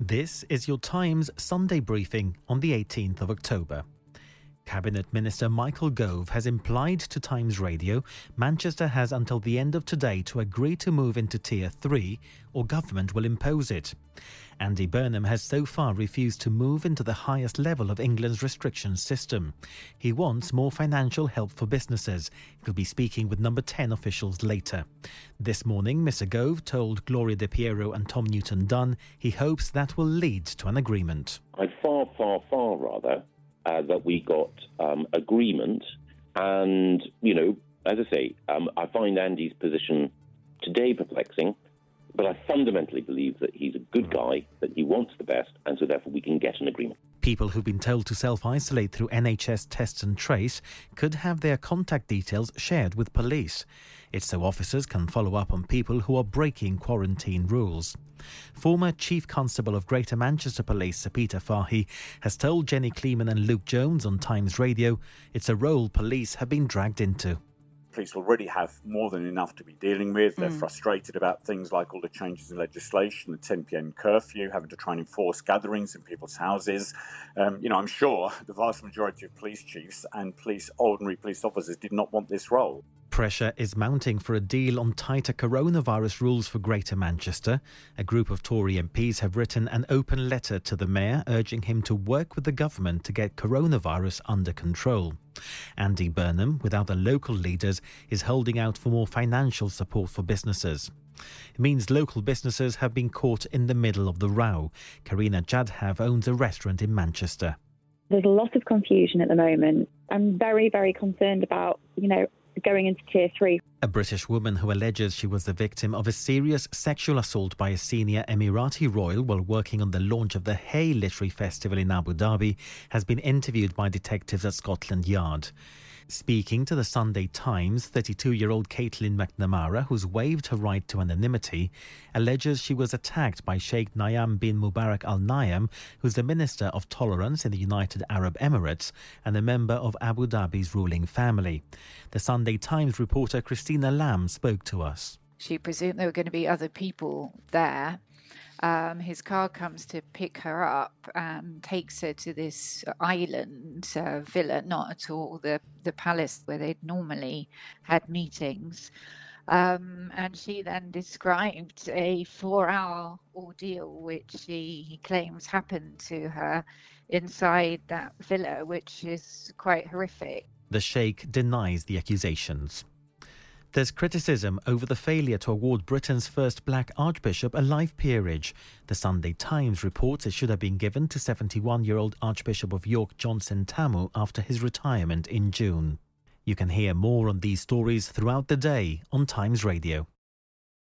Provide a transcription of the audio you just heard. This is your Times Sunday briefing on the 18th of October. Cabinet Minister Michael Gove has implied to Times Radio Manchester has until the end of today to agree to move into Tier 3 or government will impose it. Andy Burnham has so far refused to move into the highest level of England's restrictions system. He wants more financial help for businesses. He'll be speaking with Number 10 officials later. This morning, Mr Gove told Gloria De Piero and Tom Newton-Dunn he hopes that will lead to an agreement. I'd far rather that we got agreement. And, you know, as I say, I find Andy's position today perplexing. But I fundamentally believe that he's a good guy, that he wants the best, and so therefore we can get an agreement. People who've been told to self-isolate through NHS Test and Trace could have their contact details shared with police. It's so officers can follow up on people who are breaking quarantine rules. Former Chief Constable of Greater Manchester Police, Sir Peter Fahy, has told Jenny Kleeman and Luke Jones on Times Radio it's a role police have been dragged into. Police already have more than enough to be dealing with. They're frustrated about things like all the changes in legislation, the 10 p.m. curfew, having to try and enforce gatherings in people's houses. I'm sure the vast majority of police chiefs and ordinary police officers did not want this role. Pressure is mounting for a deal on tighter coronavirus rules for Greater Manchester. A group of Tory MPs have written an open letter to the mayor urging him to work with the government to get coronavirus under control. Andy Burnham, with other local leaders, is holding out for more financial support for businesses. It means local businesses have been caught in the middle of the row. Karina Jadhav owns a restaurant in Manchester. There's a lot of confusion at the moment. I'm very, very concerned about, going into Tier 3. A British woman who alleges she was the victim of a serious sexual assault by a senior Emirati royal while working on the launch of the Hay Literary Festival in Abu Dhabi has been interviewed by detectives at Scotland Yard. Speaking to the Sunday Times, 32-year-old Caitlin McNamara, who's waived her right to anonymity, alleges she was attacked by Sheikh Nayam bin Mubarak al-Nayam, who's the Minister of Tolerance in the United Arab Emirates and a member of Abu Dhabi's ruling family. The Sunday Times reporter Christina Lamb spoke to us. She presumed there were going to be other people there. His car comes to pick her up and takes her to this island villa, not at all the palace where they'd normally had meetings. And she then described a 4-hour ordeal, which she claims happened to her inside that villa, which is quite horrific. The Sheikh denies the accusations. There's criticism over the failure to award Britain's first black archbishop a life peerage. The Sunday Times reports it should have been given to 71-year-old Archbishop of York John Sentamu after his retirement in June. You can hear more on these stories throughout the day on Times Radio.